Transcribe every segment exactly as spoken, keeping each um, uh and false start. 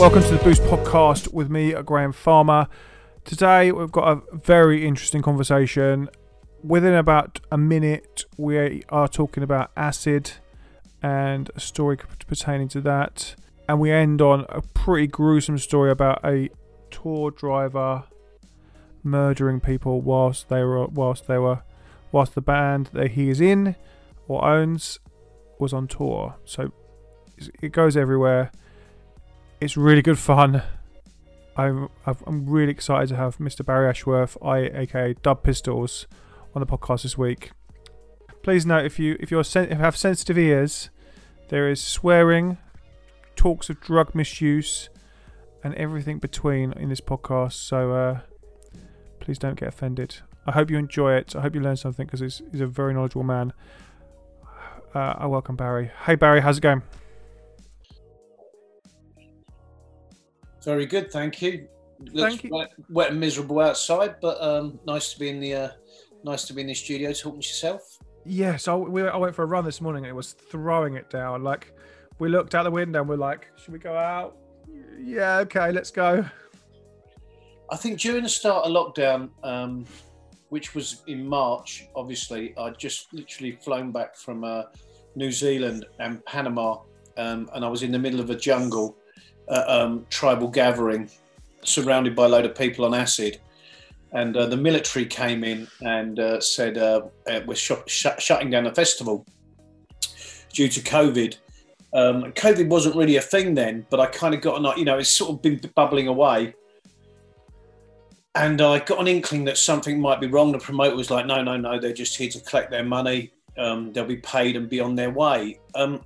Welcome to the Boost Podcast with me, Graham Farmer. Today we've got a very interesting conversation. Within about a minute, we are talking about acid and a story pertaining to that. And we end on a pretty gruesome story about a tour driver murdering people whilst they were whilst they were whilst the band that he is in or owns was on tour. So it goes everywhere. It's really good fun. I'm I'm really excited to have Mister Barry Ashworth, I A K A Dub Pistols, on the podcast this week. Please note, if you if you're sen- if you have sensitive ears, there is swearing, talks of drug misuse, and everything between in this podcast. So uh, please don't get offended. I hope you enjoy it. I hope you learn something because he's, he's a very knowledgeable man. Uh, I welcome Barry. Hey Barry, how's it going? Very good, thank you. Looks thank you. Wet, wet and miserable outside, but um, nice to be in the uh, nice to be in the studio talking to yourself. Yeah, so we, I went for a run this morning and it was throwing it down. Like we looked out the window and we're like, should we go out? Yeah, okay, let's go. I think during the start of lockdown, um, which was in March, obviously, I'd just literally flown back from uh, New Zealand and Panama, um, and I was in the middle of a jungle. Uh, um, tribal gathering surrounded by a load of people on acid, and uh, the military came in and uh, said uh, uh, we're sh- sh- shutting down the festival due to COVID. Um, COVID wasn't really a thing then, but I kind of got an, you know, it's sort of been bubbling away, and I got an inkling that something might be wrong. The promoter was like, no, no, no, they're just here to collect their money. Um, they'll be paid and be on their way. Um,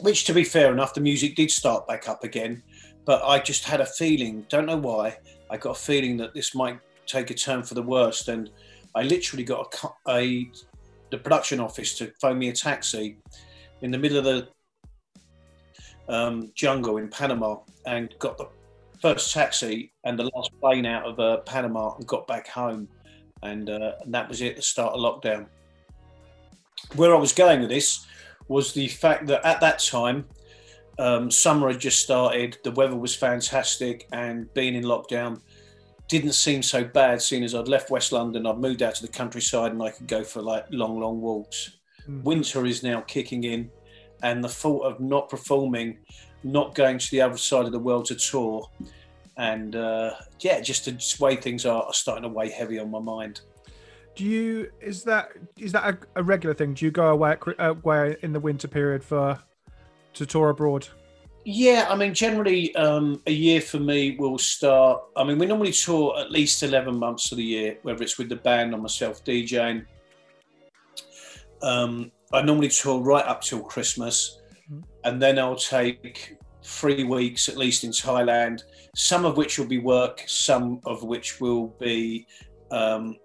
Which, to be fair enough, the music did start back up again, but I just had a feeling, don't know why, I got a feeling that this might take a turn for the worst, and I literally got a, a the production office to phone me a taxi in the middle of the um, jungle in Panama, and got the first taxi and the last plane out of uh, Panama and got back home, and, uh, and that was it, the start of lockdown. Where I was going with this was the fact that at that time, um, summer had just started, the weather was fantastic, and being in lockdown didn't seem so bad, seeing as I'd left West London, I'd moved out to the countryside, and I could go for like long, long walks. Mm. Winter is now kicking in, and the thought of not performing, not going to the other side of the world to tour, and uh, yeah, just the way things are, are starting to weigh heavy on my mind. Do you, is that is that a, a regular thing? Do you go away, away in the winter period for to tour abroad? Yeah, I mean, generally um, a year for me will start, I mean, we normally tour at least eleven months of the year, whether it's with the band or myself DJing. Um, I normally tour right up till Christmas, mm-hmm. and then I'll take three weeks at least in Thailand, some of which will be work, some of which will be... Um,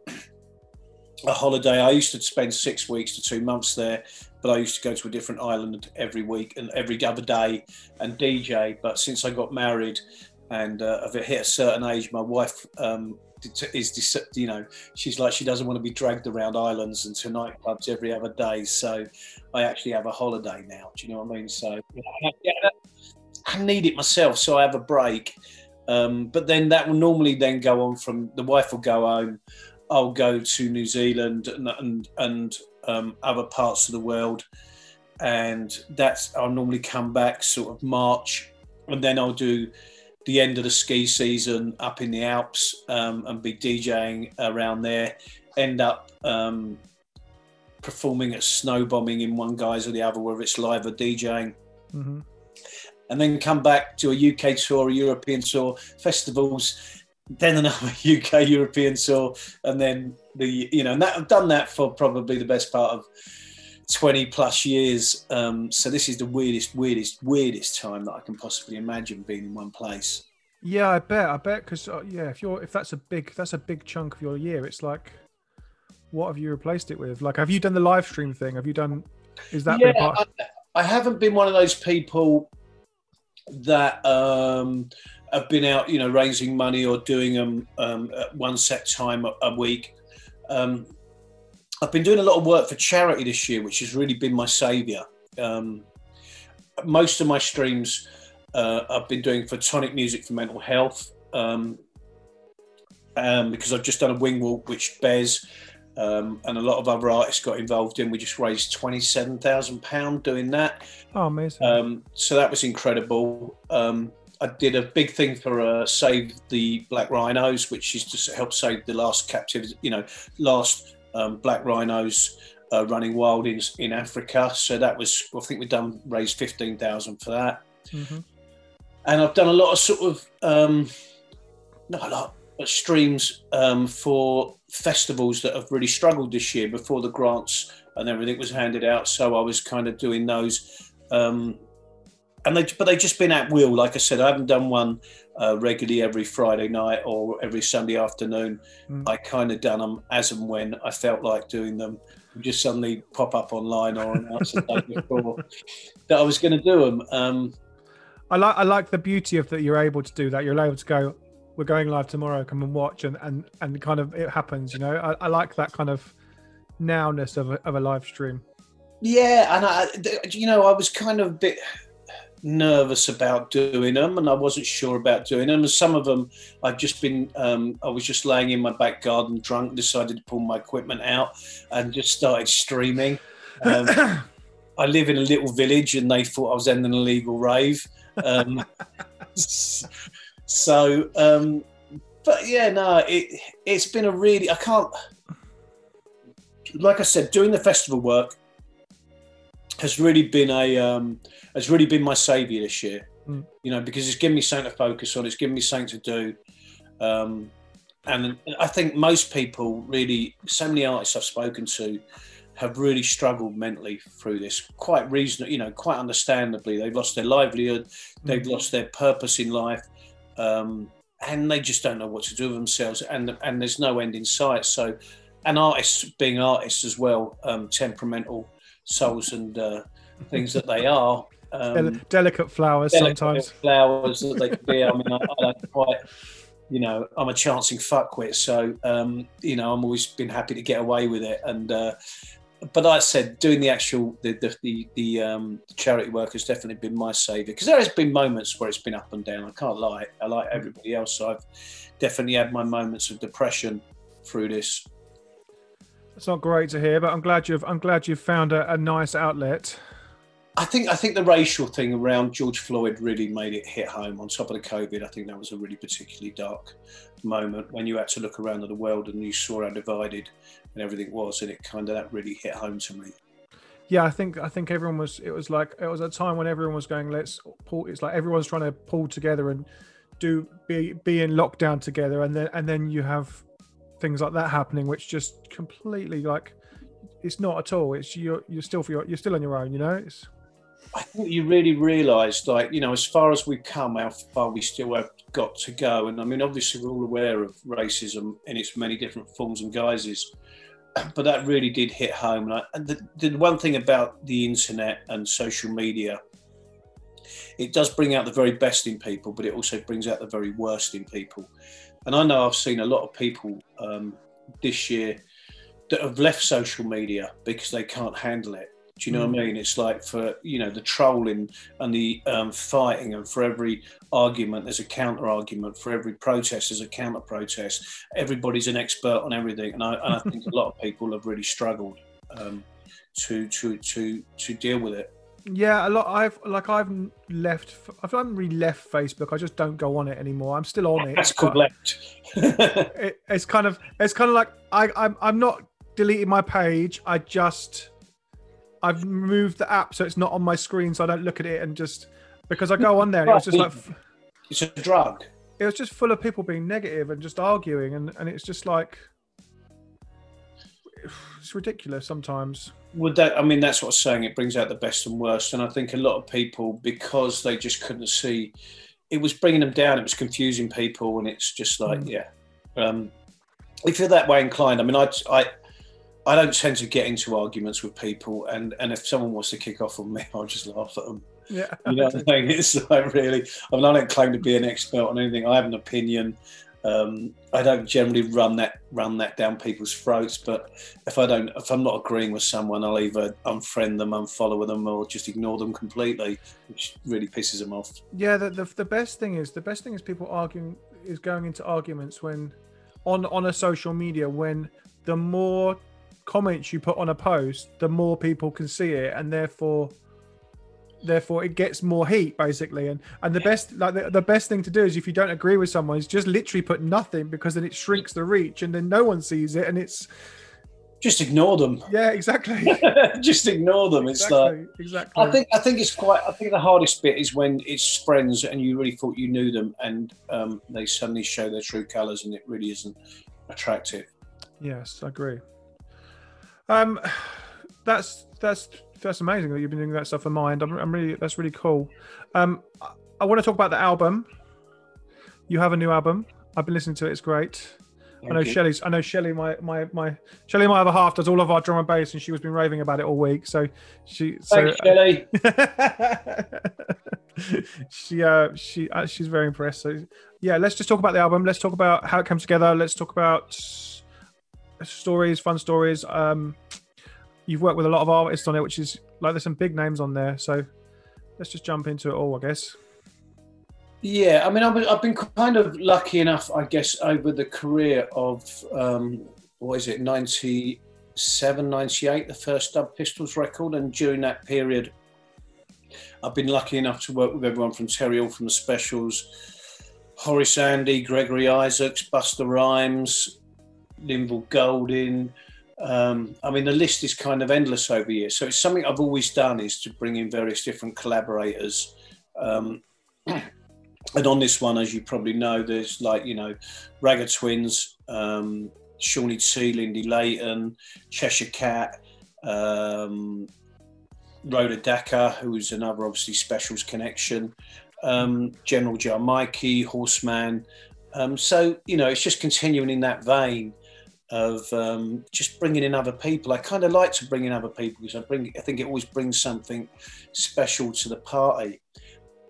a holiday. I used to spend six weeks to two months there, but I used to go to a different island every week and every other day and D J. But since I got married and uh, I've hit a certain age, my wife um, is, you know, she's like, she doesn't want to be dragged around islands and to nightclubs every other day. So I actually have a holiday now. Do you know what I mean? So yeah, I need it myself. So I have a break. Um, but then that will normally then go on from, the wife will go home. I'll go to New Zealand and and, and um, other parts of the world, and that's I'll normally come back sort of March, and then I'll do the end of the ski season up in the Alps um, and be DJing around there. End up um, performing at Snow Bombing in one guise or the other, whether it's live or DJing, mm-hmm. and then come back to a U K tour, a European tour, festivals. Then another U K European tour, and then the you know, and that I've done that for probably the best part of twenty plus years. Um, so this is the weirdest, weirdest, weirdest time that I can possibly imagine being in one place. Yeah, I bet, I bet, because uh, yeah, if you're if that's a big if that's a big chunk of your year, it's like, what have you replaced it with? Like, have you done the live stream thing? Have you done? Is that yeah? Been part- I, I haven't been one of those people that. Um, I've been out, you know, raising money or doing them um, um, at one set time a, a week. Um, I've been doing a lot of work for charity this year, which has really been my saviour. Um, most of my streams uh, I've been doing for Tonic Music for Mental Health, um, um, because I've just done a wing walk, which Bez um, and a lot of other artists got involved in. We just raised twenty-seven thousand pounds doing that. Oh, amazing. Um, so that was incredible. Um, I did a big thing for uh, Save the Black Rhinos, which is just to help save the last captivity, you know, last um, black rhinos Uh, running wild in in Africa. So that was, I think we've done raised fifteen thousand for that. Mm-hmm. And I've done a lot of sort of um, not a lot, but streams um, for festivals that have really struggled this year before the grants and everything was handed out. So I was kind of doing those, um, and they but they've just been at will. Like I said, I haven't done one uh, regularly every Friday night or every Sunday afternoon. Mm. I kind of done them as and when I felt like doing them. Just suddenly pop up online or announce the day before that I was going to do them. Um, I like I like the beauty of that. You're able to do that. You're able to go, we're going live tomorrow, come and watch, and and, and kind of it happens. You know, I, I like that kind of nowness of a, of a live stream. Yeah, and I, you know, I was kind of a bit nervous about doing them, and I wasn't sure about doing them. And some of them, I've just been, um, I was just laying in my back garden drunk, decided to pull my equipment out and just started streaming. Um, I live in a little village and they thought I was ending an illegal rave. Um, so, um, but yeah, no, it, it's been a really, I can't, like I said, doing the festival work has really been a um, has really been my saviour this year, mm. you know, because it's given me something to focus on, it's given me something to do, um, and I think most people really, so many artists I've spoken to, have really struggled mentally through this. Quite reasonably, you know, quite understandably, they've lost their livelihood, mm. they've lost their purpose in life, um, and they just don't know what to do with themselves, and and there's no end in sight. So, and artists being artists as well, um, temperamental souls and uh, things that they are. Um, delicate flowers delicate sometimes. Flowers that they can be. I mean, I, I don't quite, you know, I'm a chancing fuckwit, so, um, you know, I'm always been happy to get away with it. And, uh, but like I said, doing the actual, the the, the, the um, charity work has definitely been my saviour, because there has been moments where it's been up and down. I can't lie. I like everybody else. So I've definitely had my moments of depression through this. It's not great to hear, but I'm glad you've I'm glad you've found a, a nice outlet. I think I think the racial thing around George Floyd really made it hit home. On top of the COVID, I think that was a really particularly dark moment when you had to look around at the world and you saw how divided and everything was, and it kind of that really hit home to me. Yeah, I think I think everyone was. It was like it was a time when everyone was going, let's pull. It's like everyone's trying to pull together and do be be in lockdown together, and then and then you have things like that happening, which just completely, like, it's not at all, it's you're you're still for your, you're still on your own, you know. It's I think you really realized, like, you know, as far as we've come, how far we still have got to go. And I mean, obviously we're all aware of racism in its many different forms and guises, but that really did hit home. And, I, and the, the one thing about the internet and social media, it does bring out the very best in people, but it also brings out the very worst in people. And I know I've seen a lot of people um, this year that have left social media because they can't handle it. Do you know mm. what I mean? It's like, for, you know, the trolling and the um, fighting, and for every argument, there's a counter argument. For every protest, there's a counter protest. Everybody's an expert on everything. And I, and I think a lot of people have really struggled um, to, to, to, to deal with it. Yeah, a lot. I've like I've left. I've not really left Facebook. I just don't go on it anymore. I'm still on it. That's called left. it, it's kind of. It's kind of like I. I'm. I'm not deleting my page. I just. I've moved the app so it's not on my screen, so I don't look at it, and just because I go on there, and it was just like. It's a drug. It was just full of people being negative and just arguing, and and it's just like. It's ridiculous sometimes. Well, that, I mean, that's what I'm saying. It brings out the best and worst. And I think a lot of people, because they just couldn't see, it was bringing them down. It was confusing people. And it's just like, mm. yeah. Um, if you're that way inclined, I mean, I, I, I don't tend to get into arguments with people. And, and if someone wants to kick off on me, I'll just laugh at them. Yeah. You know what I mean? It's like, really, I mean, I don't claim to be an expert on anything. I have an opinion. Um, I don't generally run that run that down people's throats, but if I don't, if I'm not agreeing with someone, I'll either unfriend them, unfollow them, or just ignore them completely, which really pisses them off. Yeah, the the, the best thing is the best thing is people arguing is going into arguments when on on a social media, when the more comments you put on a post, the more people can see it, and therefore. Therefore, it gets more heat, basically. And and the best like the, the best thing to do is, if you don't agree with someone, is just literally put nothing, because then it shrinks the reach and then no one sees it, and it's just ignore them. Yeah, exactly. Just ignore them. Exactly, it's like exactly. I think I think it's quite. I think the hardest bit is when it's friends and you really thought you knew them, and um, they suddenly show their true colours, and it really isn't attractive. Yes, I agree. Um, that's that's. That's amazing that you've been doing that stuff for Mind. I'm, I'm really, that's really cool. Um, I, I want to talk about the album. You have a new album. I've been listening to it. It's great. Thank I know you. Shelley's. I know Shelley, my my my Shelley, my other half, does all of our drum and bass, and she was been raving about it all week. So she. Thanks, so, Shelley. she uh, she uh, she's very impressed. So yeah, let's just talk about the album. Let's talk about how it comes together. Let's talk about stories, fun stories. Um. You've worked with a lot of artists on it, which is like there's some big names on there. So let's just jump into it all, I guess. Yeah, I mean, I've been, I've been kind of lucky enough, I guess, over the career of, um, what is it, ninety-seven, ninety-eight, the first Dub Pistols record. And during that period, I've been lucky enough to work with everyone from Terry All from the Specials, Horace Andy, Gregory Isaacs, Buster Rhymes, Linville Golding. Um, I mean, the list is kind of endless over years. So it's something I've always done, is to bring in various different collaborators. Um, and on this one, as you probably know, there's like, you know, Ragga Twins, um, Shawnee T, Lindy Layton, Cheshire Cat, um, Rhoda Dacca, who is another, obviously, Specials connection, um, General Joe Mikey, Horseman. Um, so, you know, it's just continuing in that vein of um, just bringing in other people. I kind of like to bring in other people because I bring, I think it always brings something special to the party.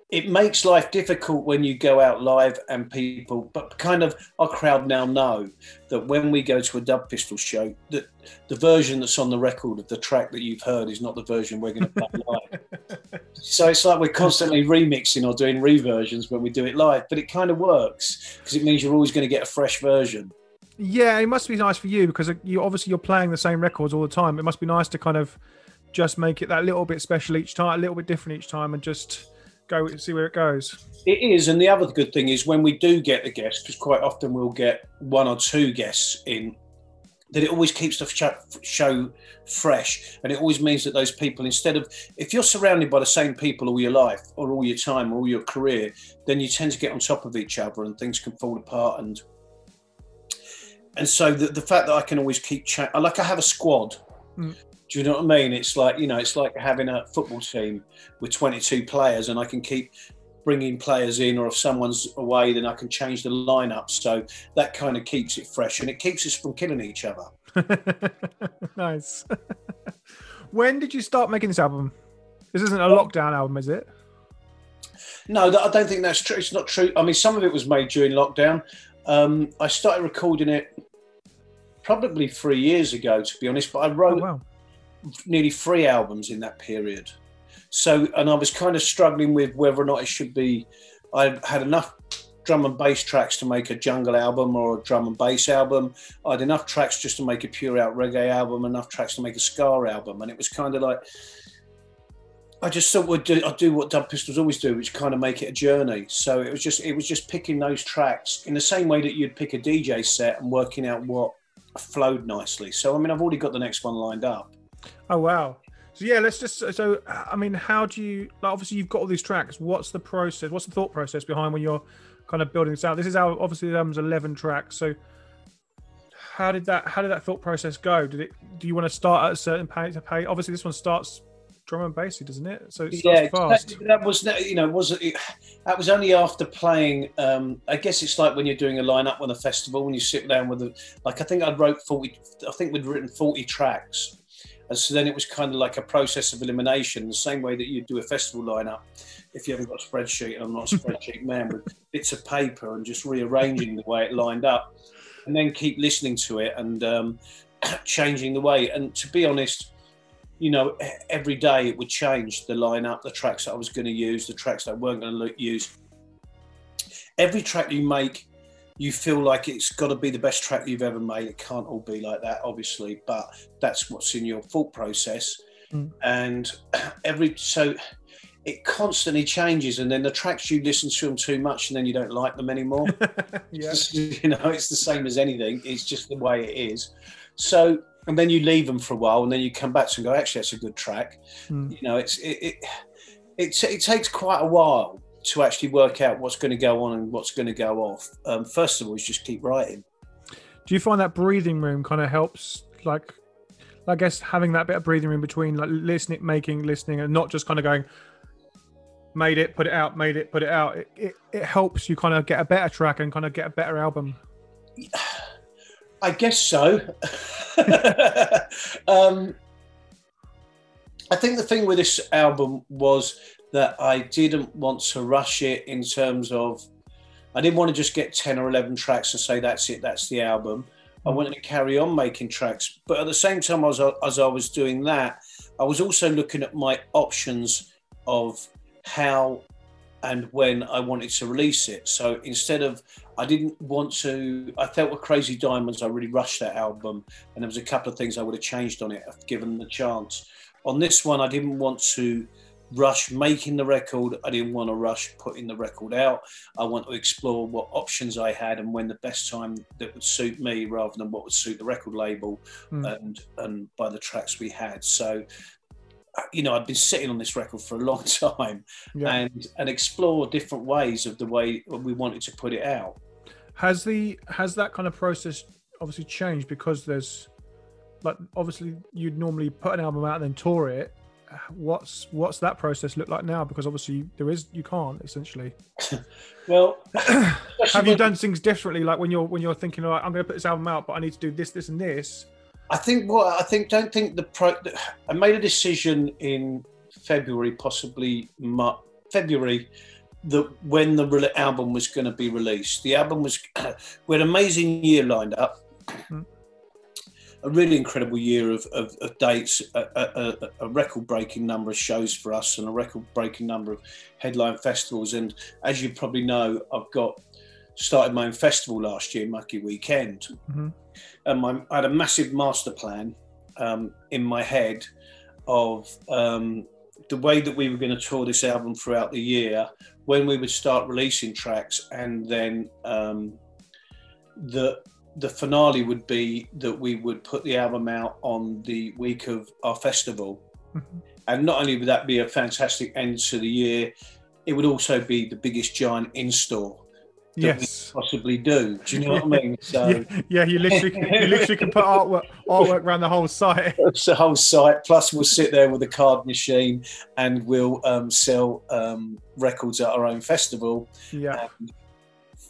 It makes life difficult when you go out live and people, but kind of our crowd now know that when we go to a Dub Pistols show, that the version that's on the record of the track that you've heard is not the version we're going to play live. So it's like we're constantly remixing or doing reversions when we do it live, but it kind of works because it means you're always going to get a fresh version. Yeah, it must be nice for you because you obviously you're playing the same records all the time. It must be nice to kind of just make it that little bit special each time, a little bit different each time, and just go see where it goes. It is, and the other good thing is when we do get the guests, because quite often we'll get one or two guests in, that it always keeps the show fresh, and it always means that those people, instead of, if you're surrounded by the same people all your life or all your time or all your career, then you tend to get on top of each other and things can fall apart. And And so the, the fact that I can always keep chatting, like I have a squad, mm. do you know what I mean? It's like, you know, it's like having a football team with twenty-two players, and I can keep bringing players in, or if someone's away, then I can change the lineup. So that kind of keeps it fresh and it keeps us from killing each other. Nice. When did you start making this album? This isn't a lockdown album, is it? No, I don't think that's true. It's not true. I mean, some of it was made during lockdown. Um, I started recording it probably three years ago, to be honest, but I wrote oh, wow. nearly three albums in that period. So, and I was kind of struggling with whether or not it should be, I had enough drum and bass tracks to make a jungle album or a drum and bass album. I had enough tracks just to make a pure out reggae album, enough tracks to make a ska album. And it was kind of like, I just thought we'd do, I'd do what Dub Pistols always do, which kind of make it a journey. So it was just it was just picking those tracks in the same way that you'd pick a D J set and working out what flowed nicely. So, I mean, I've already got the next one lined up. Oh, wow. So, yeah, let's just, so, I mean, how do you, like, obviously you've got all these tracks. What's the process? What's the thought process behind when you're kind of building this out? This is our, obviously, the album's eleven tracks. So how did that, how did that thought process go? Did it, do you want to start at a certain pace? Obviously, this one starts drum and bass, doesn't it? So it starts yeah, fast. That, that was, you know, was it, that was only after playing. Um, I guess it's like when you're doing a lineup on a festival, when you sit down with, a, like I think I'd wrote forty. I think we'd written forty tracks, And so then it was kind of like a process of elimination, the same way that you do a festival lineup if you haven't got a spreadsheet, and I'm not a spreadsheet man, with bits of paper and just rearranging the way it lined up, and then keep listening to it and um, changing the way. And to be honest, you know, every day it would change the lineup, the tracks that I was going to use, the tracks that I weren't going to use. Every track you make, you feel like it's got to be the best track you've ever made. It can't all be like that, obviously, but that's what's in your thought process. Mm. And every, so it constantly changes. And then the tracks, you listen to them too much and then you don't like them anymore. Yeah. You know, it's the same as anything. It's just the way it is. So, and then you leave them for a while and then you come back to them and go, actually, that's a good track. Mm. You know, it's, it, it, it, it takes quite a while to actually work out what's going to go on and what's going to go off. Um, first of all, is just keep writing. Do you find that breathing room kind of helps? Like, I guess having that bit of breathing room between like listening, making, listening, and not just kind of going, made it, put it out, made it, put it out. It, it, it helps you kind of get a better track and kind of get a better album. I guess so. um, I think the thing with this album was that I didn't want to rush it in terms of, I didn't want to just get ten or eleven tracks and say, that's it, that's the album. I wanted to carry on making tracks. But at the same time, as I, as I was doing that, I was also looking at my options of how and when I wanted to release it. So instead of, I didn't want to, I felt with Crazy Diamonds, I really rushed that album. And there was a couple of things I would have changed on it, given the chance. On this one, I didn't want to rush making the record. I didn't want to rush putting the record out. I want to explore what options I had and when the best time that would suit me, rather than what would suit the record label. Mm. and and by the tracks we had. So, you know, I'd been sitting on this record for a long time. Yeah. and and explore different ways of the way we wanted to put it out. Has the has that kind of process obviously changed, because there's like, obviously you'd normally put an album out and then tour it. What's what's that process look like now? Because obviously there is, you can't essentially. Well, have you done things differently? Like when you're when you're thinking, all right, I'm going to put this album out, but I need to do this, this, and this. I think what I think don't think the pro. I made a decision in February, possibly March, February, that when the album was going to be released. The album was we had an amazing year lined up. Mm. A really incredible year of, of, of dates, a, a, a record-breaking number of shows for us and a record-breaking number of headline festivals. And as you probably know, I've got started my own festival last year, Mucky Weekend. Mm-hmm. And my, I had a massive master plan um, in my head of um, the way that we were going to tour this album throughout the year, when we would start releasing tracks, and then um, the... the finale would be that we would put the album out on the week of our festival. Mm-hmm. And not only would that be a fantastic end to the year, it would also be the biggest giant in-store that yes. we could possibly do. Do you know what I mean? So yeah, yeah you, literally, you literally can put artwork, artwork around the whole site. It's the whole site. Plus we'll sit there with a card machine and we'll um, sell um, records at our own festival. Yeah. And,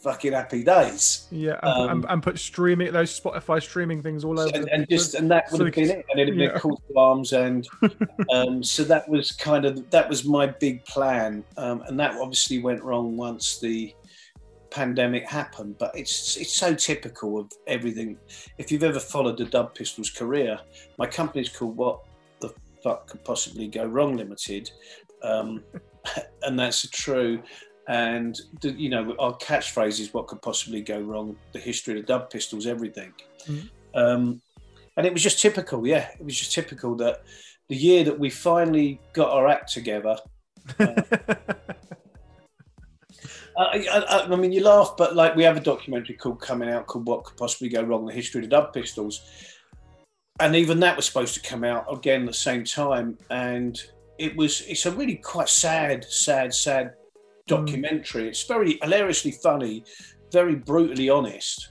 fucking happy days. Yeah, and, um, and, and put streaming, those Spotify streaming things all over. And, and just and that would so have been it. And it'd yeah. be a call to arms. And um, so that was kind of, that was my big plan. Um, and that obviously went wrong once the pandemic happened. But it's it's so typical of everything. If you've ever followed the Dub Pistols career, my company's called What the Fuck Could Possibly Go Wrong Limited. Um, and that's true. And, you know, our catchphrase is what could possibly go wrong, the history of the Dub Pistols, everything. Mm-hmm. um, and it was just typical, yeah. It was just typical that the year that we finally got our act together. Uh, I, I, I mean, you laugh, but like we have a documentary called coming out called What Could Possibly Go Wrong, the history of the Dub Pistols. And even that was supposed to come out again at the same time. And it was, it's a really quite sad, sad, sad documentary. It's very hilariously funny, very brutally honest.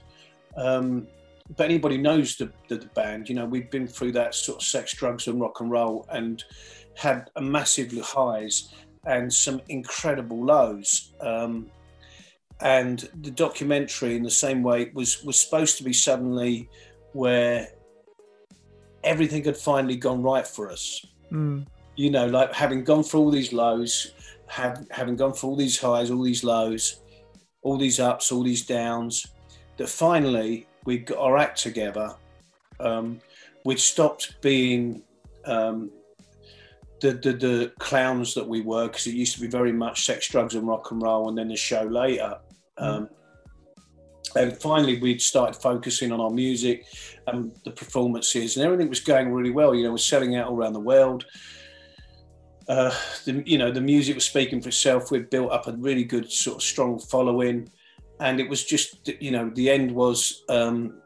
Um, but anybody knows the, the, the band, you know, we've been through that sort of sex, drugs and rock and roll, and had a massive highs and some incredible lows. Um, and the documentary in the same way was, was supposed to be suddenly where everything had finally gone right for us. Mm. You know, like having gone through all these lows, have, having gone through all these highs, all these lows, all these ups, all these downs, that finally we got our act together. Um, we'd stopped being um, the, the, the clowns that we were, because it used to be very much sex, drugs and rock and roll, and then the show later. Um, mm. And finally, we'd started focusing on our music and the performances, and everything was going really well. You know, we're selling out all around the world. Uh, the, you know, the music was speaking for itself. We'd built up a really good sort of strong following, and it was just, you know, the end was um,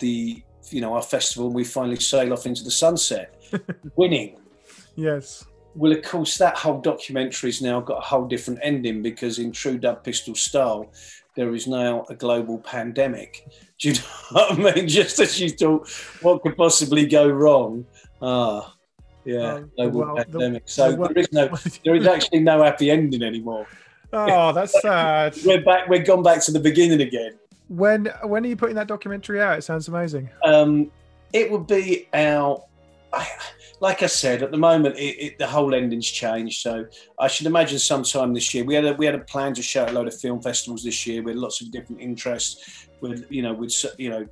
the, you know, our festival. We finally sail off into the sunset, winning. Yes. Well, of course, that whole documentary's now got a whole different ending, because in true Dub Pistols style, there is now a global pandemic. Do you know what I mean? Just as you thought, what could possibly go wrong? Ah, yeah, um, global well, pandemic. The, so the there is no, there is actually no happy ending anymore. Oh, that's sad. We're back. We've gone back to the beginning again. When when are you putting that documentary out? It sounds amazing. Um, it would be our. I, like I said, at the moment, it, it, the whole ending's changed. So I should imagine sometime this year. We had a, we had a plan to show a load of film festivals this year with lots of different interests. With you know, with you know,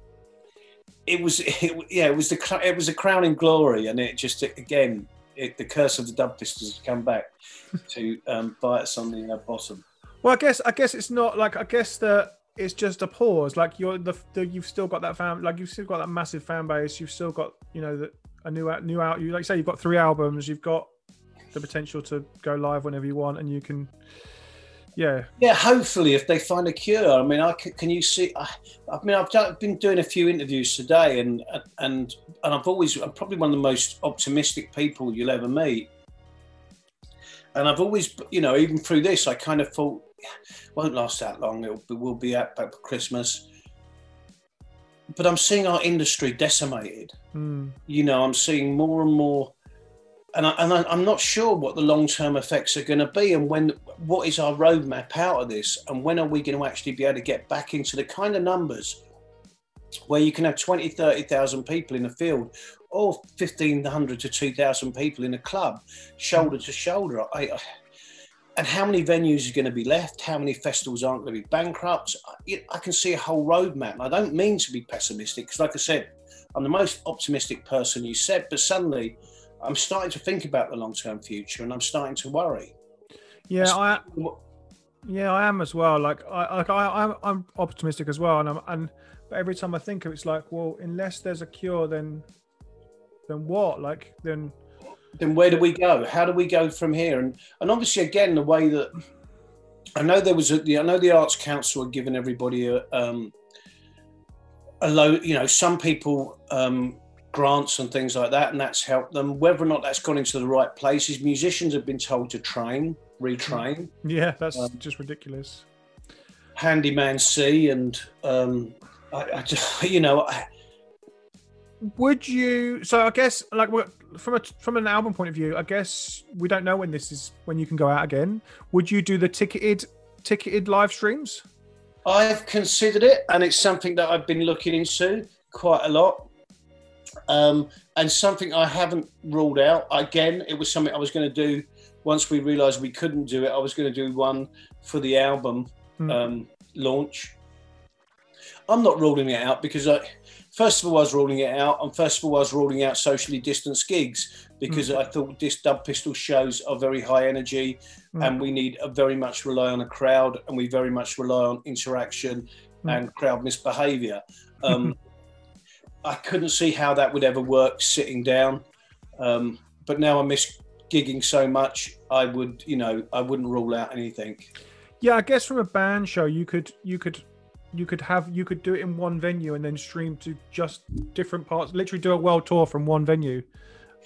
it was it, yeah, it was the it was a crowning glory, and it just again, it, the curse of the Dub Pistols has come back to um, bite us on the uh, bottom. Well, I guess I guess it's not like I guess that it's just a pause. Like you're the, the you've still got that fan, like you've still got that massive fan base. You've still got you know the. A new out, new out. You like you say, you've got three albums. You've got the potential to go live whenever you want, and you can, yeah, yeah. Hopefully, if they find a cure. I mean, I can, can you see? I, I mean, I've, done, I've been doing a few interviews today, and and and I've always, I'm probably one of the most optimistic people you'll ever meet. And I've always, you know, even through this, I kind of thought, it won't last that long. It'll be, we'll be out back for Christmas. But I'm seeing our industry decimated. Mm. You know, I'm seeing more and more, and, I, and I, I'm not sure what the long-term effects are going to be, and when, what is our roadmap out of this, and when are we going to actually be able to get back into the kind of numbers where you can have twenty, thirty thousand people in a field, or fifteen hundred to two thousand people in a club, shoulder to shoulder. I, I, and how many venues are going to be left? How many festivals aren't going to be bankrupt? I, I can see a whole roadmap. And I don't mean to be pessimistic, because like I said, I'm the most optimistic person you said, but suddenly I'm starting to think about the long-term future, and I'm starting to worry. Yeah, I, yeah, I am as well. Like I, like I, I'm, I'm optimistic as well, and I'm, and but every time I think of it, it's like, well, unless there's a cure, then, then what? Like then. Then where do we go? How do we go from here? And and obviously again the way that I know there was a, I know the Arts Council had given everybody a, um, a low, you know, some people um, grants and things like that, and that's helped them. Whether or not that's gone into the right places, musicians have been told to train, retrain. Yeah, that's um, just ridiculous. Handyman C, and um, I, I just, you know. I, Would you? So I guess, like, from a from an album point of view, I guess we don't know when this is when you can go out again. Would you do the ticketed ticketed live streams? I've considered it, and it's something that I've been looking into quite a lot, um, and something I haven't ruled out. Again, it was something I was going to do once we realised we couldn't do it. I was going to do one for the album mm. um, launch. I'm not ruling it out because I. First of all, I was ruling it out, and first of all, I was ruling out socially distanced gigs because mm. I thought this Dub Pistol shows are very high energy, mm. and we need a very much rely on a crowd, and we very much rely on interaction mm. and crowd misbehaviour. Um, I couldn't see how that would ever work sitting down, um, but now I miss gigging so much. I would, you know, I wouldn't rule out anything. Yeah, I guess from a band show, you could, you could. You could have you could do it in one venue and then stream to just different parts. Literally, do a world tour from one venue.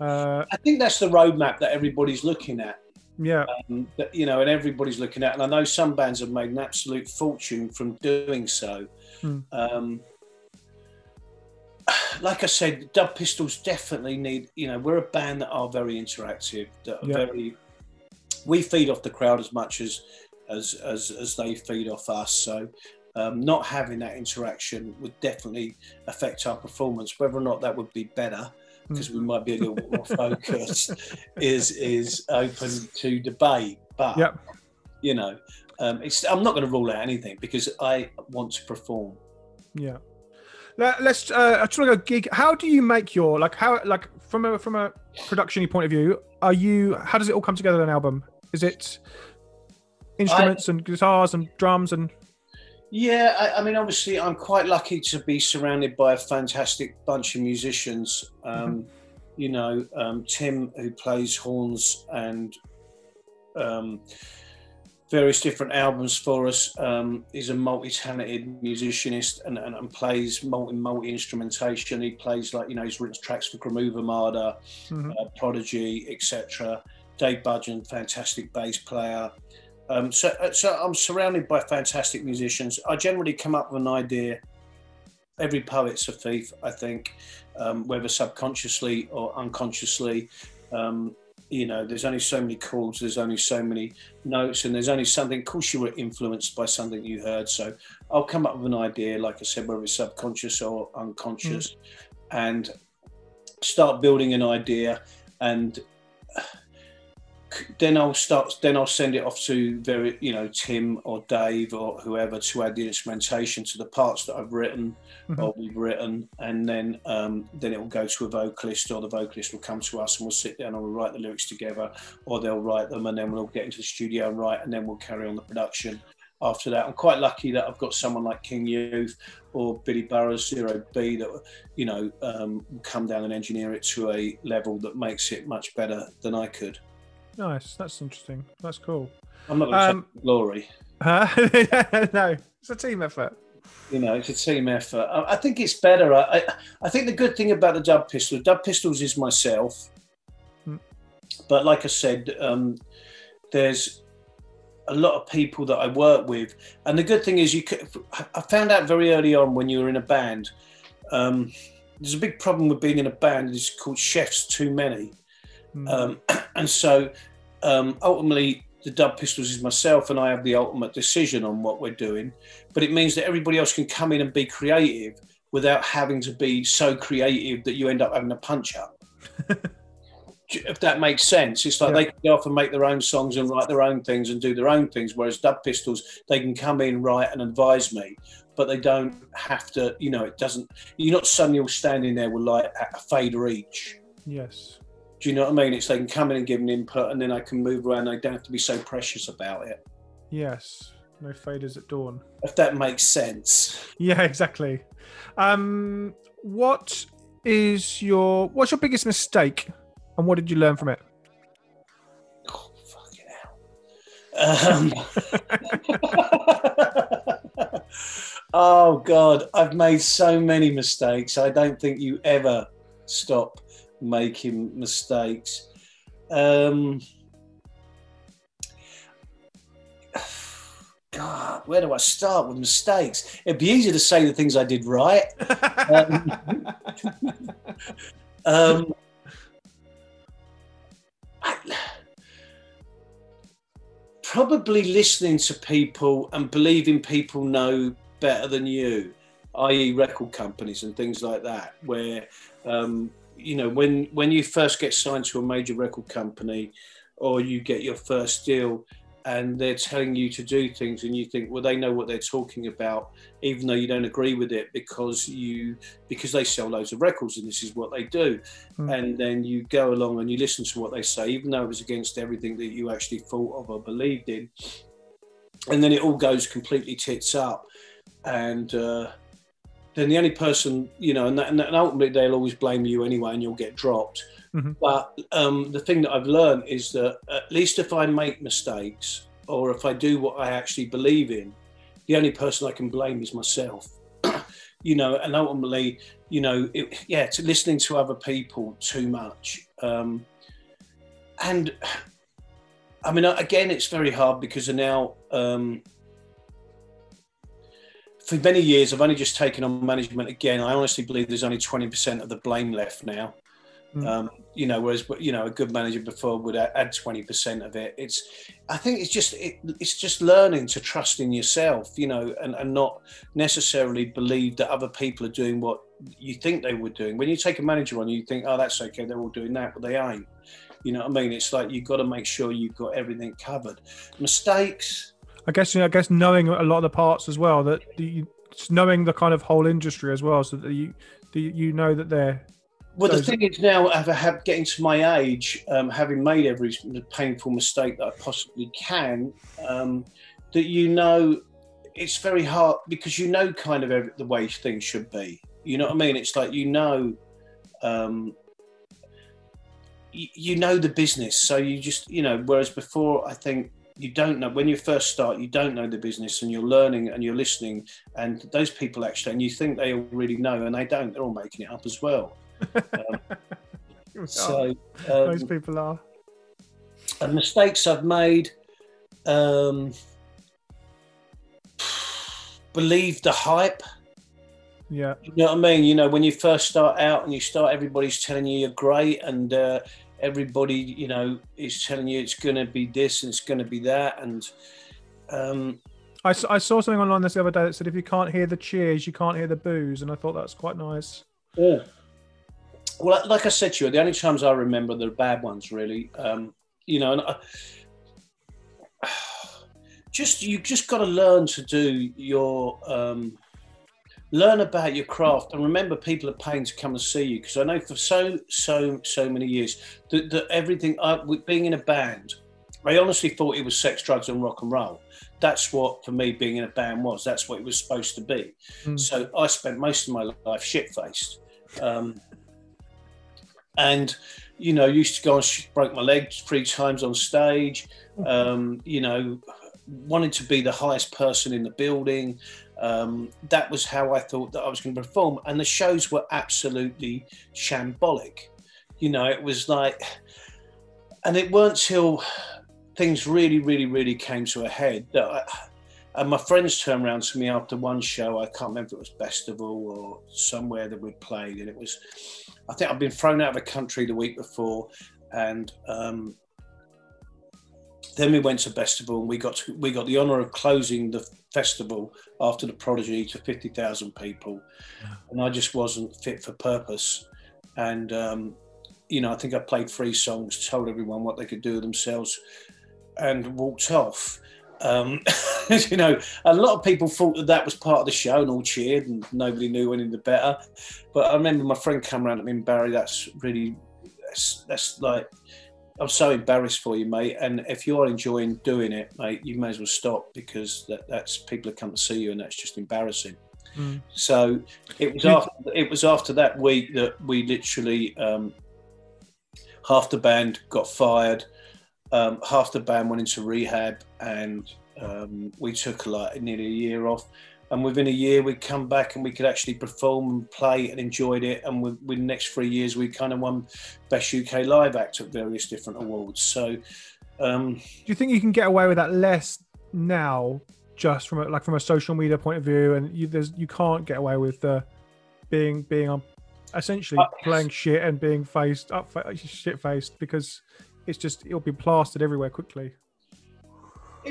Uh, I think that's the roadmap that everybody's looking at. Yeah, um, that, you know, and everybody's looking at. And I know some bands have made an absolute fortune from doing so. Mm. Um, like I said, Dub Pistols definitely need. You know, we're a band that are very interactive. That are yeah. very. We feed off the crowd as much as as as as they feed off us. So. Um, not having that interaction would definitely affect our performance. Whether or not that would be better, because we might be a little bit more focused, is is open to debate. But yep. you know, um, it's, I'm not going to rule out anything because I want to perform. Yeah. Let's. Uh, I just want to go gig. How do you make your like? How like from a from a production point of view? Are you? How does it all come together? An album? Is it instruments I, and guitars and drums and? Yeah, I, I mean, obviously, I'm quite lucky to be surrounded by a fantastic bunch of musicians. Um, mm-hmm. You know, um, Tim, who plays horns and um, various different albums for us, um, is a multi-talented musicianist and, and, and plays multi multi-instrumentation. He plays, like, you know, he's written tracks for Groove Armada, mm-hmm. uh, Prodigy, et cetera. Dave Budgen, fantastic bass player. Um, so, so I'm surrounded by fantastic musicians. I generally come up with an idea. Every poet's a thief, I think, um, whether subconsciously or unconsciously. Um, you know, there's only so many chords, there's only so many notes, and there's only something. Of course, you were influenced by something you heard. So I'll come up with an idea, like I said, whether it's subconscious or unconscious, mm. and start building an idea, and then I'll start. Then I'll send it off to very, you know, Tim or Dave or whoever to add the instrumentation to the parts that I've written mm-hmm. or we've written, and then um, then it will go to a vocalist, or the vocalist will come to us and we'll sit down and we'll write the lyrics together, or they'll write them, and then we'll get into the studio and write, and then we'll carry on the production. After that, I'm quite lucky that I've got someone like King Youth or Billy Burrows, Zero B, that, you know, um, come down and engineer it to a level that makes it much better than I could. Nice. That's interesting. That's cool. I'm not going to um, take glory. Huh? No, it's a team effort. You know, it's a team effort. I, I think it's better. I, I I think the good thing about the Dub Pistols, Dub Pistols is myself. Mm. But like I said, um, there's a lot of people that I work with, and the good thing is you could, I found out very early on when you were in a band. Um, there's a big problem with being in a band. It's called chefs too many. Mm. Um, and so um, ultimately the Dub Pistols is myself, and I have the ultimate decision on what we're doing, but it means that everybody else can come in and be creative without having to be so creative that you end up having a punch up. If that makes sense. It's like yeah. they can go off and make their own songs and write their own things and do their own things, whereas Dub Pistols, they can come in, write and advise me, but they don't have to, you know, it doesn't, you're not suddenly all standing there with like a fader each. Yes. Do you know what I mean? It's they can come in and give an input, and then I can move around. I don't have to be so precious about it. Yes, no faders at dawn. If that makes sense. Yeah, exactly. Um, what is your what's your biggest mistake, and what did you learn from it? Oh, fucking hell! Um, oh God, I've made so many mistakes. I don't think you ever stop making mistakes. Um, God, where do I start with mistakes? It'd be easier to say the things I did right. Um, um, I, probably listening to people and believing people know better than you, that is record companies and things like that, where um, you know, when, when you first get signed to a major record company or you get your first deal and they're telling you to do things and you think, well, they know what they're talking about, even though you don't agree with it because you because they sell loads of records and this is what they do. Mm-hmm. And then you go along and you listen to what they say, even though it was against everything that you actually thought of or believed in. And then it all goes completely tits up. And uh, then the only person, you know, and, that, and ultimately they'll always blame you anyway and you'll get dropped. Mm-hmm. But um, the thing that I've learned is that at least if I make mistakes or if I do what I actually believe in, the only person I can blame is myself. You know, and ultimately, you know, it, yeah, to listening to other people too much. Um, and I mean, again, it's very hard because now... Um, For many years, I've only just taken on management again. I honestly believe there's only twenty percent of the blame left now. Mm. Um, you know, whereas, you know, a good manager before would add twenty percent of it. It's, I think it's just, it, it's just learning to trust in yourself, you know, and, and not necessarily believe that other people are doing what you think they were doing. When you take a manager on, you think, oh, that's okay, they're all doing that, but they ain't. You know what I mean? It's like, you've got to make sure you've got everything covered. Mistakes. I guess, you know, I guess knowing a lot of the parts as well, that the, knowing the kind of whole industry as well, so that you, the, you know that they're, well, the thing is now, I've have, getting to my age, um, having made every painful mistake that I possibly can, um, that, you know, it's very hard because you know kind of every, the way things should be. You know what I mean? It's like, you know, um, you, you know the business. So you just, you know, whereas before, I think, you don't know, when you first start, you don't know the business, and you're learning and you're listening, and those people actually, and you think they already know, and they don't, they're all making it up as well. um, so, um, those people are. And mistakes I've made, um, believe the hype. Yeah. You know what I mean? You know, when you first start out and you start, everybody's telling you you're great, and uh, everybody, you know, is telling you it's going to be this and it's going to be that. And um, I, I saw something online this the other day that said, if you can't hear the cheers, you can't hear the boos. And I thought that's quite nice. Yeah. Well, like I said to you, the only times I remember the bad ones, really, um, you know, and I, just you just got to learn to do your, um, learn about your craft, and remember people are paying to come and see you, because I know for so, so, so many years that, that everything, I, with being in a band, I honestly thought it was sex, drugs and rock and roll. That's what, for me, being in a band was. That's what it was supposed to be. Mm. So I spent most of my life shit-faced. Um, And, you know, used to go and sh broke my leg three times on stage, um, you know, wanted to be the highest person in the building. Um, that was how I thought that I was going to perform. And the shows were absolutely shambolic. You know, it was like, and it weren't till things really, really, really came to a head that I, and my friends turned around to me after one show, I can't remember if it was Festival or somewhere that we played, and it was, I think I'd been thrown out of a country the week before, and um, then we went to Festival, and we got to, we got the honour of closing the festival after the Prodigy to fifty thousand people, yeah. And I just wasn't fit for purpose, and um, you know, I think I played three songs, told everyone what they could do with themselves, and walked off. Um, you know, a lot of people thought that that was part of the show and all cheered, and nobody knew any the better. But I remember my friend come around to me and, Barry, that's really, that's, that's like, I'm so embarrassed for you, mate. And if you are enjoying doing it, mate, you may as well stop, because that, that's people have come to see you, and that's just embarrassing. Mm. So it was after it was after that week that we literally um, half the band got fired. Um, half the band went into rehab, and um, we took like nearly a year off, and within a year we'd come back and we could actually perform and play and enjoyed it, and within the next three years we kind of won Best U K Live Act at various different awards. So um, do you think you can get away with that less now, just from a, like from a social media point of view, and you, there's, you can't get away with uh, being being um, essentially uh, playing shit and being faced up shit faced, because it's just, it'll be plastered everywhere quickly?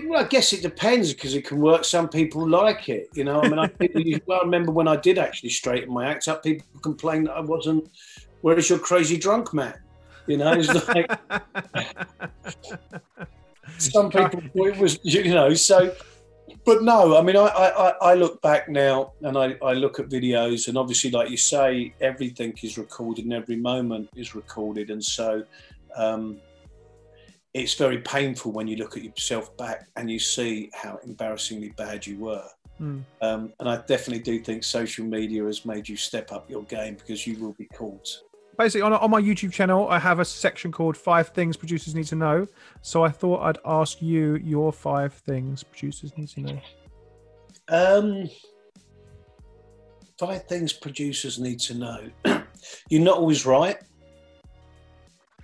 Well, I guess it depends, because it can work. Some people like it, you know. I mean, I, people use, well, I remember when I did actually straighten my act up, people complained that I wasn't, where is your crazy drunk man? You know, it's like, some people, it was, you know, so, but no, I mean, I, I, I look back now, and I, I look at videos, and obviously, like you say, everything is recorded, and every moment is recorded. And so, um, it's very painful when you look at yourself back and you see how embarrassingly bad you were. Mm. Um, and I definitely do think social media has made you step up your game, because you will be called. Basically, on, on my YouTube channel, I have a section called Five Things Producers Need to Know. So I thought I'd ask you your five things producers need to know. Um, five things producers need to know. You're not always right.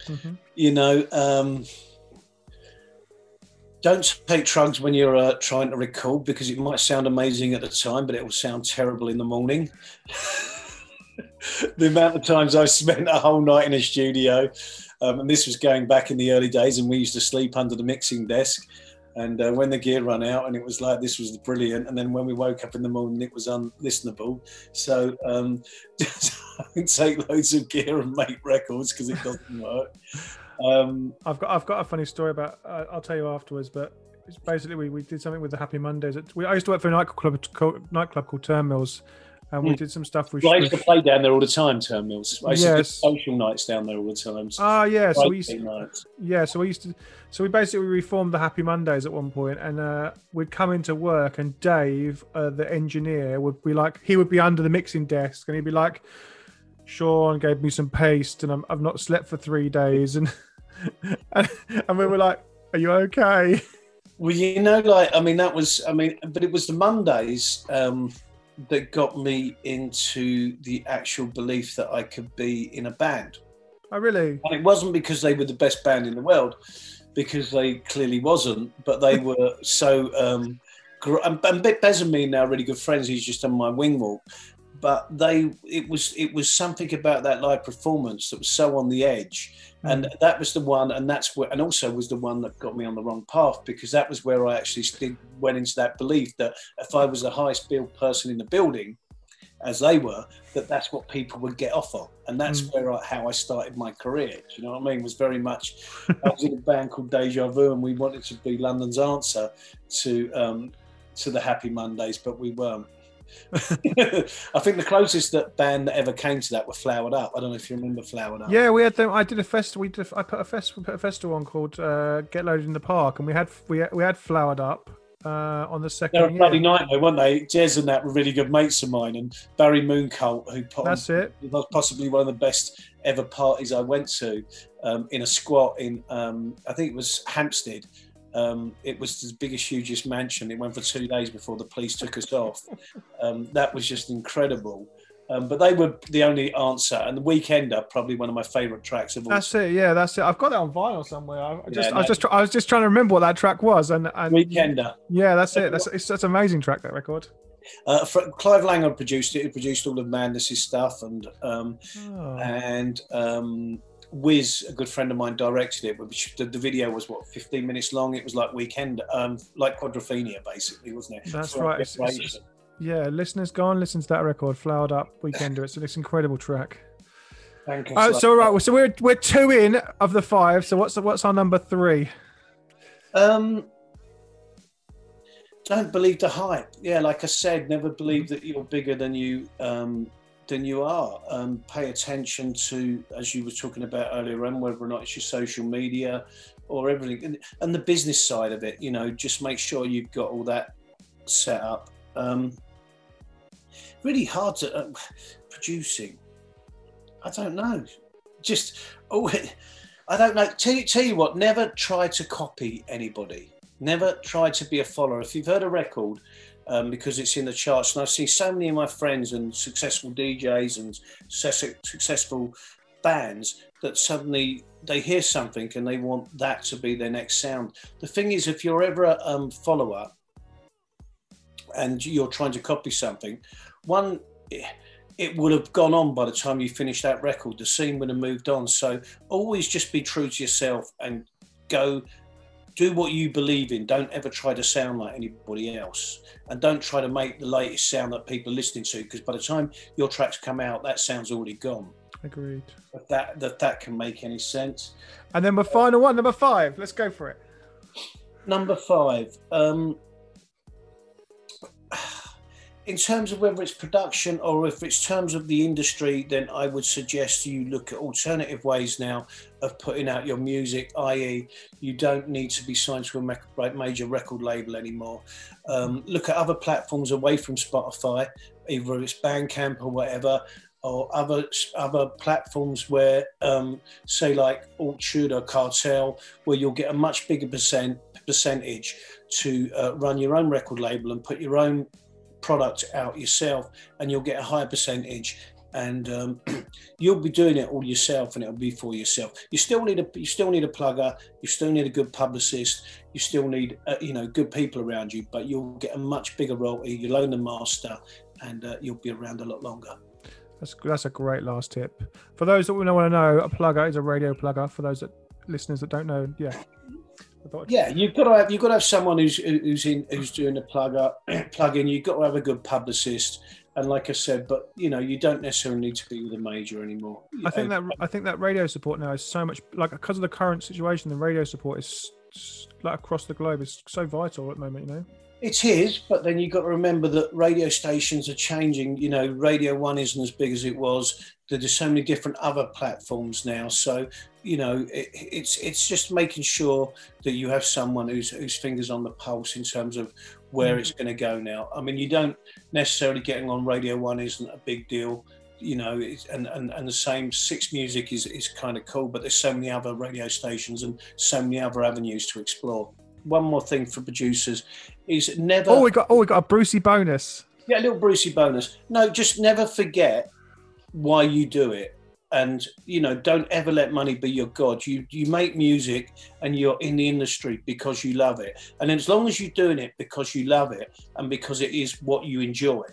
Mm-hmm. You know, um... don't take drugs when you're uh, trying to record, because it might sound amazing at the time, but it will sound terrible in the morning. the amount of times I spent a whole night in a studio, um, and this was going back in the early days, and we used to sleep under the mixing desk. And uh, when the gear ran out, and it was like, this was brilliant. And then when we woke up in the morning, it was unlistenable. So um, I can take loads of gear and make records because it doesn't work. Um, I've got I've got a funny story about. Uh, I'll tell you afterwards, but it's basically we, we did something with the Happy Mondays. At, we I used to work for a nightclub called, nightclub called Turnmills, and we mm. did some stuff. With, well, I used to play down there all the time. Turnmills. I used yes. to do social nights down there all the time. Ah, uh, yeah. So we used to, yeah. So we used to. So we basically reformed the Happy Mondays at one point, and uh, we'd come into work, and Dave, uh, the engineer, would be like, he would be under the mixing desk, and he'd be like, Sean gave me some paste, and I'm, I've not slept for three days, and, and and we were like, "Are you okay?" Well, you know, like I mean, that was I mean, but it was the Mondays um, that got me into the actual belief that I could be in a band. Oh, really? And it wasn't because they were the best band in the world, because they clearly wasn't, but they were so. Um, gr- and Bez and me are now really good friends. He's just on my wing walk. But they, it was it was something about that live performance that was so on the edge, mm. and that was the one, and that's where, and also was the one that got me on the wrong path, because that was where I actually still went into that belief that if I was the highest billed person in the building, as they were, that that's what people would get off on, and that's mm. where I, how I started my career. Do you know what I mean? It was very much I was in a band called Deja Vu, and we wanted to be London's answer to um, to the Happy Mondays, but we weren't. I think the closest that band that ever came to that were Flowered Up. I don't know if you remember Flowered Up. Yeah, we had them. I did a festival. We did, I put a festival. Put a festival on called uh, Get Loaded in the Park, and we had we had, we had Flowered Up uh, on the second. They were a bloody nightmare, weren't they? Jez and that were really good mates of mine, and Barry Mooncult, who put that's on, it. was possibly one of the best ever parties I went to um, in a squat in um, I think it was Hampstead. Um, it was the biggest, hugest mansion. It went for two days before the police took us off. Um, that was just incredible. Um, but they were the only answer. And The Weekender, probably one of my favourite tracks of all. That's it. Yeah, that's it. I've got that on vinyl somewhere. I, I just, yeah, I was no. just, I was just trying to remember what that track was. And, and Weekender. Yeah, that's it. That's it's that's an amazing track. That record. Uh, for, Clive Langard produced it. He produced all of Madness's stuff and um, oh. and. Um, Wiz, a good friend of mine, directed it, which the, the video was what fifteen minutes long. It was like Weekend, um, like Quadrophenia, basically, wasn't it? That's right. It's, it's, yeah, listeners, go and listen to that record, Flowered Up, Weekender. It's an incredible track. Thank you. Oh, so all right, well, so we're we're two in of the five. So what's what's our number three? Um, don't believe the hype. Yeah, like I said, never believe that you're bigger than you. Um, than you are. Um, pay attention to, as you were talking about earlier on, whether or not it's your social media or everything, and, and the business side of it, you know, just make sure you've got all that set up. Um, really hard to, uh, producing, I don't know, just, oh, I don't know, tell you, tell you what, never try to copy anybody, never try to be a follower. If you've heard a record, Um, because it's in the charts, and I see so many of my friends and successful D Js and success- successful bands that suddenly they hear something and they want that to be their next sound. The thing is, if you're ever a um, follower and you're trying to copy something, one, it would have gone on by the time you finish that record. The scene would have moved on. So always just be true to yourself and go. Do what you believe in. Don't ever try to sound like anybody else. And don't try to make the latest sound that people are listening to, because by the time your tracks come out, that sound's already gone. Agreed. If that, that, that can make any sense. And then my final one, number five. Let's go for it. Number five. Um, in terms of whether it's production or if it's terms of the industry, then I would suggest you look at alternative ways now of putting out your music, that is you don't need to be signed to a major record label anymore. Um, look at other platforms away from Spotify, either it's Bandcamp or whatever, or other other platforms where, um, say like Orchard or Cartel, where you'll get a much bigger percent percentage to uh, run your own record label and put your own product out yourself, and you'll get a higher percentage, and um, you'll be doing it all yourself, and it'll be for yourself. You still need a you still need a plugger. You still need a good publicist. You still need uh, you know good people around you, but you'll get a much bigger royalty. You'll own the master, and uh, you'll be around a lot longer. That's that's a great last tip. For those that want to know, a plugger is a radio plugger. For those that listeners that don't know, yeah. Yeah, you've got to have you've got to have someone who's who's in who's doing the plug up plug in. You've got to have a good publicist, and like I said, but you know you don't necessarily need to be with a major anymore. I think that I think that radio support now is so much like because of the current situation. The radio support is like across the globe is so vital at the moment. You know, it is, but then you've got to remember that radio stations are changing. You know, Radio one isn't as big as it was. There's so many different other platforms now, so you know it, it's it's just making sure that you have someone who's whose fingers on the pulse in terms of where mm. it's going to go now. I mean, you don't necessarily getting on Radio One isn't a big deal, you know, it's, and, and and the same Six Music is is kind of cool, but there's so many other radio stations and so many other avenues to explore. One more thing for producers is never. Oh, we got oh we got a Brucey bonus. Yeah, a little Brucey bonus. No, just never forget why you do it. And you know, don't ever let money be your god. You you make music and you're in the industry because you love it, and as long as you're doing it because you love it and because it is what you enjoy,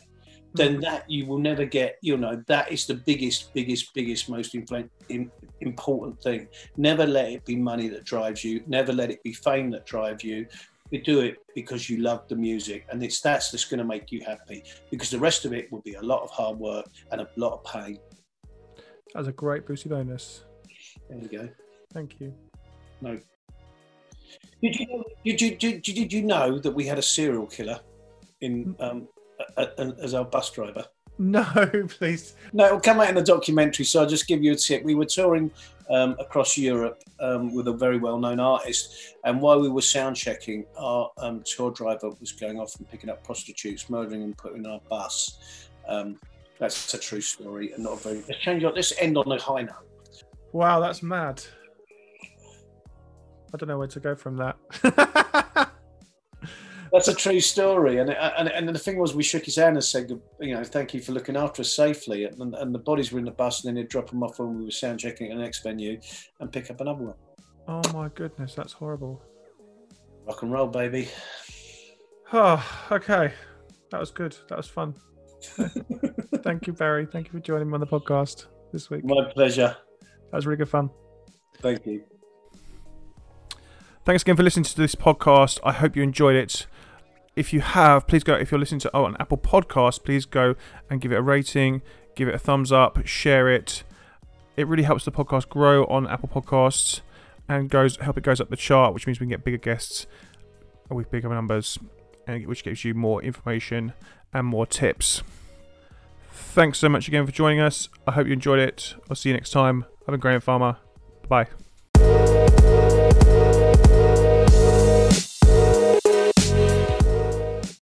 then mm-hmm. that you will never get, you know, that is the biggest biggest biggest most infl- in, important thing. Never let it be money that drives you, never let it be fame that drives you. You do it because you love the music, and it's that's that's going to make you happy, because the rest of it will be a lot of hard work and a lot of pain. That's a great Brucey bonus. There you go. Thank you. No. Did you did you did you, did you know that we had a serial killer in um, a, a, a, as our bus driver? No, please. No, it'll come out in the documentary. So I'll just give you a tip. We were touring um, across Europe um, with a very well-known artist, and while we were sound checking, our um, tour driver was going off and picking up prostitutes, murdering and putting in our bus. Um, that's a true story, and not a very. Let's change on. Let's end on a high note. Wow, that's mad. I don't know where to go from that. That's a true story, and and and the thing was, we shook his hand and said, you know, thank you for looking after us safely. And, and the bodies were in the bus, and then they'd drop them off when we were sound checking at the next venue, and pick up another one. Oh my goodness, that's horrible. Rock and roll, baby. Oh, okay, that was good. That was fun. Thank you, Barry. Thank you for joining me on the podcast this week. My pleasure. That was really good fun. Thank you. Thanks again for listening to this podcast. I hope you enjoyed it. If you have, please go, if you're listening to oh, an Apple podcast, please go and give it a rating, give it a thumbs up, share it. It really helps the podcast grow on Apple Podcasts and goes help it goes up the chart, which means we can get bigger guests with bigger numbers, and which gives you more information and more tips. Thanks so much again for joining us. I hope you enjoyed it. I'll see you next time. I'm a Graham Farmer. Bye.